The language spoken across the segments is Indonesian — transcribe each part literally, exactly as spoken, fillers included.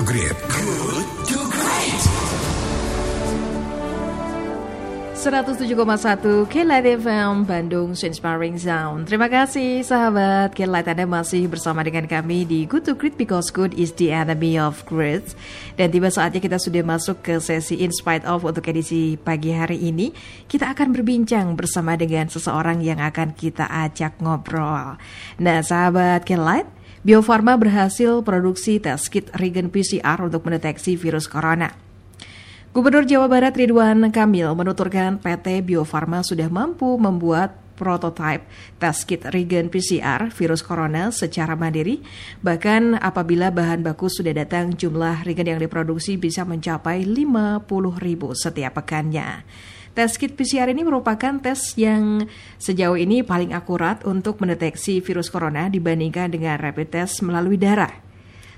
to great. Good to great. seratus tujuh koma satu K-Light F M Bandung Inspiring Sound. Terima kasih sahabat K-Light, Anda masih bersama dengan kami di Good to Great because good is the enemy of great. Dan tiba saatnya kita sudah masuk ke sesi In Spite Of untuk edisi pagi hari ini. Kita akan berbincang bersama dengan seseorang yang akan kita ajak ngobrol. Nah sahabat K-Light, Bio Farma berhasil produksi tes kit Regen P C R untuk mendeteksi virus corona. Gubernur Jawa Barat Ridwan Kamil menuturkan P T Bio Farma sudah mampu membuat prototipe tes kit Regen P C R virus corona secara mandiri. Bahkan apabila bahan baku sudah datang, jumlah regen yang diproduksi bisa mencapai lima puluh ribu setiap pekannya. Tes kit P C R ini merupakan tes yang sejauh ini paling akurat untuk mendeteksi virus corona dibandingkan dengan rapid test melalui darah.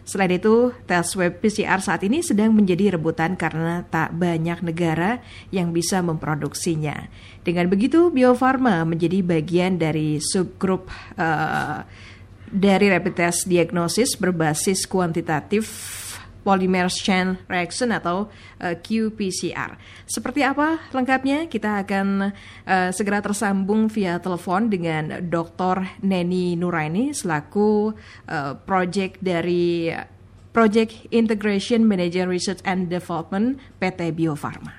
Selain itu, tes swab P C R saat ini sedang menjadi rebutan karena tak banyak negara yang bisa memproduksinya. Dengan begitu, Bio Farma menjadi bagian dari subgrup uh, dari rapid test diagnosis berbasis kuantitatif Polymerase Chain Reaction atau uh, Q P C R. Seperti apa lengkapnya? Kita akan uh, segera tersambung via telepon dengan Doktor Neni Nuraini selaku uh, project dari Project Integration Manager Research and Development P T Bio Farma.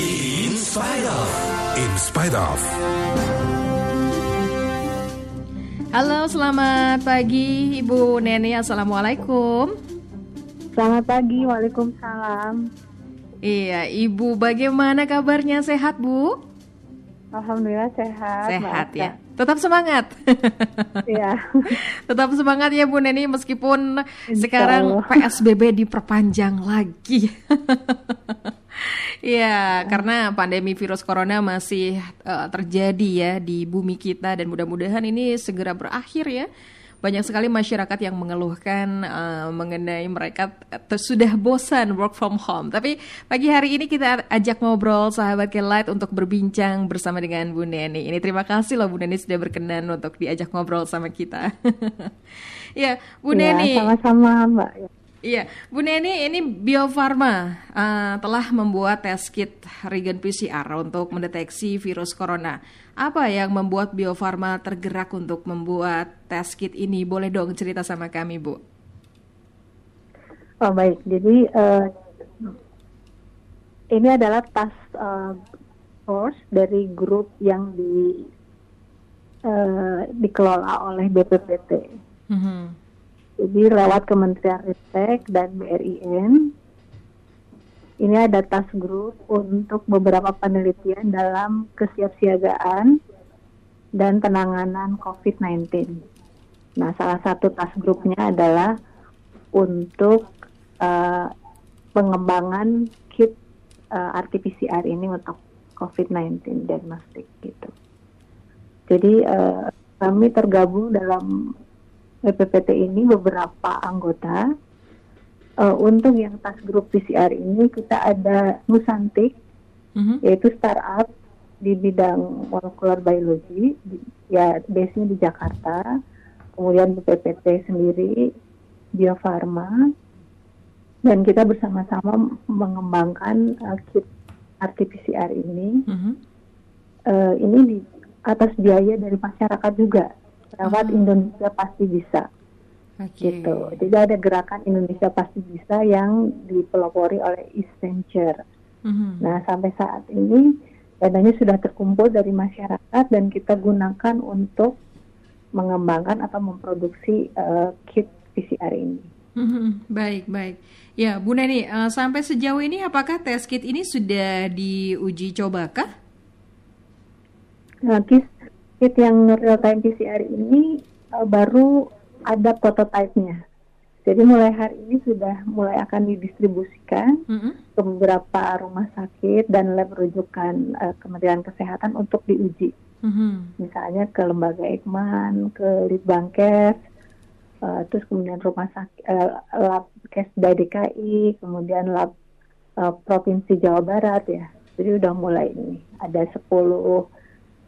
In spite of, in spite of. Halo, selamat pagi Ibu Neni. Assalamualaikum. Selamat pagi, waalaikumsalam. Iya, Ibu bagaimana kabarnya? Sehat, Bu? Alhamdulillah sehat. Sehat Mbak, ya. Tetap semangat. Iya. Tetap semangat ya Bu Neni, meskipun Insya sekarang Allah. P S B B diperpanjang lagi. Ya, karena pandemi virus corona masih uh, terjadi ya di bumi kita dan mudah-mudahan ini segera berakhir ya. Banyak sekali masyarakat yang mengeluhkan uh, mengenai mereka t- sudah bosan work from home. Tapi pagi hari ini kita ajak ngobrol sahabat K-Light untuk berbincang bersama dengan Bu Neni. Ini terima kasih loh Bu Neni sudah berkenan untuk diajak ngobrol sama kita. Ya, Bu ya, Neni. Sama-sama Mbak. Iya, Bu Neni, ini Bio Farma uh, telah membuat tes kit Regen P C R untuk mendeteksi virus corona. Apa yang membuat Bio Farma tergerak untuk membuat tes kit ini? Boleh dong cerita sama kami, Bu. Oh baik, jadi uh, ini adalah task uh, force dari grup yang di uh, dikelola oleh B P P T. Mm-hmm. Jadi lewat Kementerian Ristek dan B R I N, ini ada task group untuk beberapa penelitian dalam kesiapsiagaan dan penanganan covid sembilan belas. Nah, salah satu task groupnya adalah untuk uh, pengembangan kit uh, R T P C R ini untuk covid sembilan belas diagnostik gitu. Jadi uh, kami tergabung dalam B P P T ini beberapa anggota. Uh, untuk yang task group P C R ini kita ada Nusantik, mm-hmm. yaitu startup di bidang molekular biologi, di, ya base-nya di Jakarta. Kemudian B P P T sendiri, Bio Farma, dan kita bersama-sama mengembangkan uh, kit R T P C R ini. Mm-hmm. Uh, ini di atas biaya dari masyarakat juga. Lewat hmm. Indonesia Pasti Bisa, okay. gitu. Jadi ada gerakan Indonesia Pasti Bisa yang dipelopori oleh East Venture. Hmm. Nah sampai saat ini dananya sudah terkumpul dari masyarakat dan kita gunakan untuk mengembangkan atau memproduksi uh, kit P C R ini. Hmm. Baik, baik. Ya Bu Neni, uh, sampai sejauh ini apakah tes kit ini sudah diuji cobakah? Nah, kis kit yang real time P C R ini uh, baru ada prototipenya. Jadi mulai hari ini sudah mulai akan didistribusikan mm-hmm. ke beberapa rumah sakit dan lab rujukan uh, Kementerian Kesehatan untuk diuji. Mm-hmm. Misalnya ke lembaga Eijkman, ke Litbangkes, uh, terus kemudian rumah sakit uh, labkes D D K I, kemudian lab uh, provinsi Jawa Barat ya. Jadi udah mulai ini ada sepuluh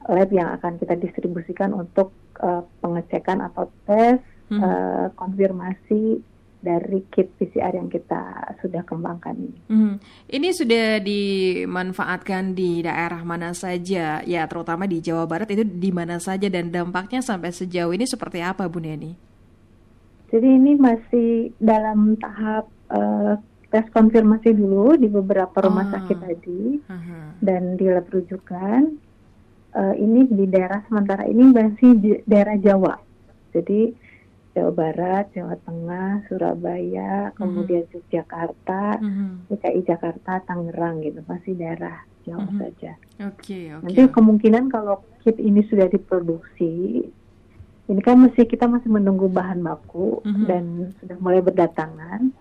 lab yang akan kita distribusikan untuk uh, pengecekan atau tes hmm. uh, konfirmasi dari kit P C R yang kita sudah kembangkan ini. Hmm. Ini sudah dimanfaatkan di daerah mana saja, ya terutama di Jawa Barat itu di mana saja dan dampaknya sampai sejauh ini seperti apa, Bu Neni? Jadi ini masih dalam tahap uh, tes konfirmasi dulu di beberapa rumah ah. sakit tadi uh-huh. dan di lab rujukan. Uh, ini di daerah sementara ini masih di daerah Jawa, jadi Jawa Barat, Jawa Tengah, Surabaya, mm-hmm. kemudian Yogyakarta, mm-hmm. D K I Jakarta, Tangerang gitu, masih daerah Jawa mm-hmm. saja. Oke, okay, okay. Nanti kemungkinan kalau kit ini sudah diproduksi, ini kan masih kita masih menunggu bahan baku mm-hmm. dan sudah mulai berdatangan,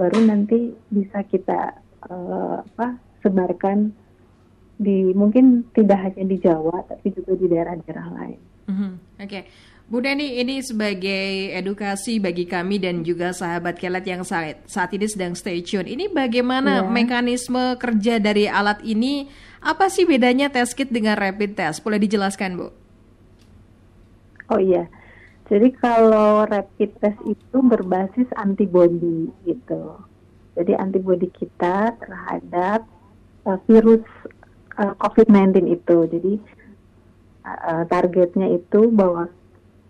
baru nanti bisa kita uh, apa sebarkan di mungkin tidak hanya di Jawa, tapi juga di daerah-daerah lain. Mm-hmm. Oke. Okay. Bu Neni, ini sebagai edukasi bagi kami dan juga sahabat K-Light yang saat ini sedang stay tune. Ini bagaimana yeah. mekanisme kerja dari alat ini? Apa sih bedanya test kit dengan rapid test? Boleh dijelaskan, Bu? Oh iya, jadi kalau rapid test itu berbasis antibody gitu. Jadi antibody kita terhadap uh, virus uh, covid sembilan belas itu. Jadi uh, targetnya itu bahwa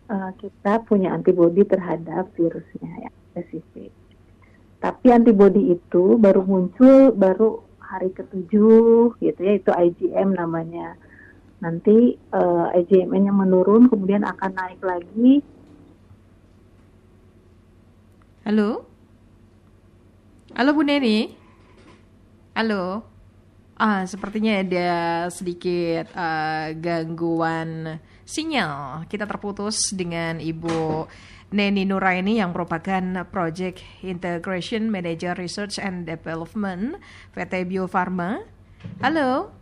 Uh, kita punya antibodi terhadap virusnya yang spesifik. Tapi antibodi itu baru muncul baru hari ketujuh gitu ya, itu I G M namanya. Nanti uh, I G M-nya menurun kemudian akan naik lagi. Halo? Halo Bu Neni? Halo? Ah, sepertinya ada sedikit uh, gangguan sinyal. Kita terputus dengan Ibu Neni Nuraini yang merupakan Project Integration Manager Research and Development P T Bio Farma. Halo.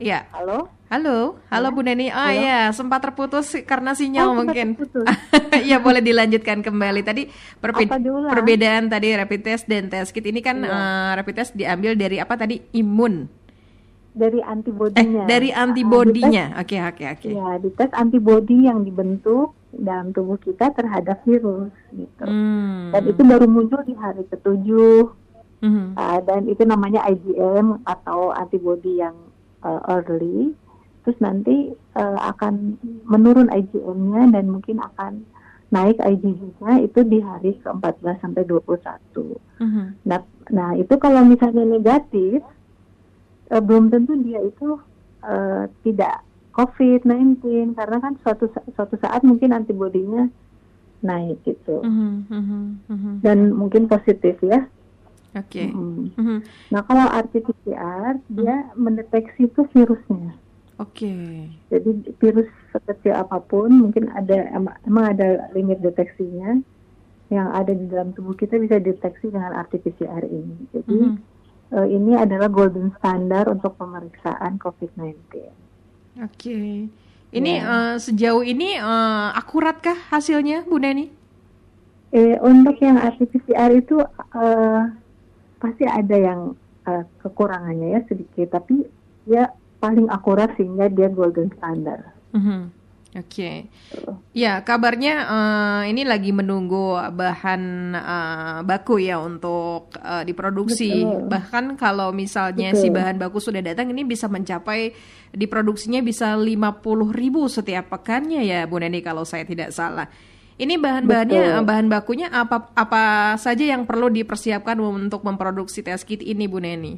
Ya. Halo. Halo. Halo ya. Bu Neni. Oh Halo. Ya, sempat terputus karena sinyal oh, mungkin. Iya, boleh dilanjutkan kembali. Tadi perbe- perbedaan tadi rapid test dan test kit ini kan ya. uh, rapid test diambil dari apa tadi? Imun. Dari antibodinya. Eh, dari antibodinya. Oke, oke, oke. Ya, di tes antibodi yang dibentuk dalam tubuh kita terhadap virus gitu. Hmm. Dan itu baru muncul di hari ketujuh. Hmm. Uh, dan itu namanya I G M atau antibodi yang uh, early. Terus nanti uh, akan menurun I G M-nya dan mungkin akan naik I G M-nya itu di hari ke empat belas sampai dua puluh satu. Hmm. Nah, nah, itu kalau misalnya negatif Uh, belum tentu dia itu uh, tidak covid sembilan belas karena kan suatu suatu saat mungkin antibodinya naik gitu mm-hmm, mm-hmm. dan mungkin positif ya. Oke. Okay. Mm-hmm. Mm-hmm. Nah kalau R T P C R mm-hmm. dia mendeteksi itu virusnya. Oke. Okay. Jadi virus sekecil apapun mungkin ada emang ada limit deteksinya yang ada di dalam tubuh kita bisa deteksi dengan R T P C R ini. Jadi mm-hmm. Uh, ini adalah golden standard untuk pemeriksaan covid sembilan belas. Oke, okay. Ini yeah. uh, sejauh ini uh, akuratkah hasilnya, Bu Neni? Eh, untuk yang R T P C R itu uh, pasti ada yang uh, kekurangannya ya sedikit, tapi dia paling akurat sehingga dia golden standard. Mm-hmm. Oke, okay. Ya kabarnya uh, ini lagi menunggu bahan uh, baku ya untuk uh, diproduksi. Betul. Bahkan kalau misalnya Betul. Si bahan baku sudah datang ini bisa mencapai diproduksinya bisa lima puluh ribu setiap pekannya ya Bu Neni kalau saya tidak salah. Ini bahan-bahannya Betul. Bahan bakunya apa apa saja yang perlu dipersiapkan untuk memproduksi test kit ini Bu Neni?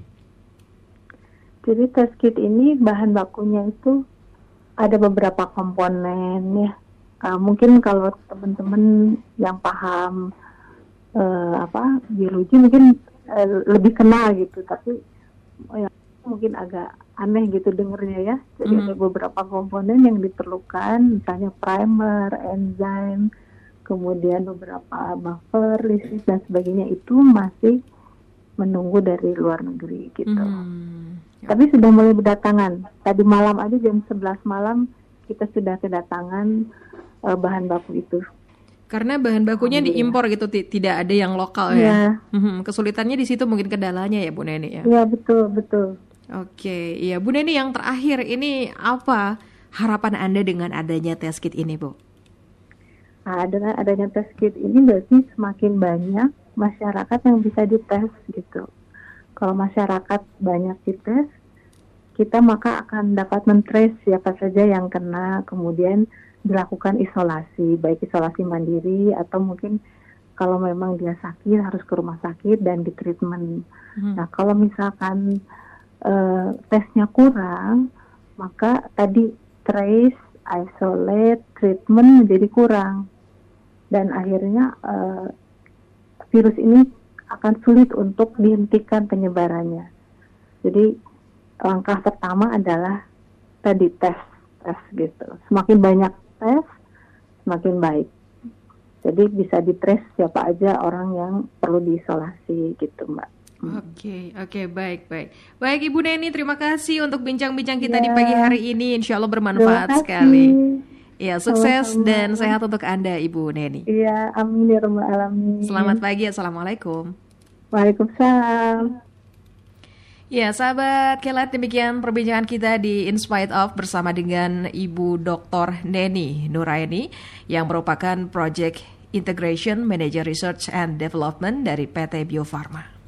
Jadi test kit ini bahan bakunya itu ada beberapa komponen ya. Uh, mungkin kalau teman-teman yang paham uh, apa biologi mungkin uh, lebih kenal gitu, tapi oh ya, mungkin agak aneh gitu dengernya ya. Jadi mm-hmm. ada beberapa komponen yang diperlukan, misalnya primer, enzim, kemudian beberapa buffer, lysis dan sebagainya itu masih menunggu dari luar negeri gitu. Mm-hmm. Tapi sudah mulai berdatangan. Tadi malam aja jam sebelas malam kita sudah kedatangan uh, bahan baku itu. Karena bahan bakunya oh, diimpor ya. Gitu, t- tidak ada yang lokal ya. ya. Hmm, kesulitannya di situ mungkin kendalanya ya Bu Neni ya. Iya betul betul. Oke, ya Bu Neni yang terakhir ini apa harapan Anda dengan adanya test kit ini Bu? Nah, dengan adanya test kit ini berarti semakin banyak masyarakat yang bisa dites gitu. Kalau masyarakat banyak dites, kita maka akan dapat men-trace siapa saja yang kena, kemudian dilakukan isolasi, baik isolasi mandiri atau mungkin kalau memang dia sakit harus ke rumah sakit dan ditreatment. Hmm. Nah, kalau misalkan eh, tesnya kurang, maka tadi trace, isolate, treatment menjadi kurang. Dan akhirnya uh, virus ini akan sulit untuk dihentikan penyebarannya. Jadi langkah pertama adalah tadi tes, tes gitu. Semakin banyak tes, semakin baik. Jadi bisa ditrace siapa aja orang yang perlu diisolasi gitu, Mbak. Oke, okay, oke, okay, baik, baik, baik Ibu Neni, terima kasih untuk bincang-bincang kita yeah. di pagi hari ini, insya Allah bermanfaat sekali. Ya, sukses Sama-sama. dan sehat untuk Anda, Ibu Neni. Iya, yeah, amin ya rabbal alamin. Selamat pagi, assalamualaikum. Waalaikumsalam. Ya, sahabat K-Light, demikian perbincangan kita di In Spite Of bersama dengan Ibu Doktor Neni Nuraini yang merupakan Project Integration Manager Research and Development dari P T Bio Farma.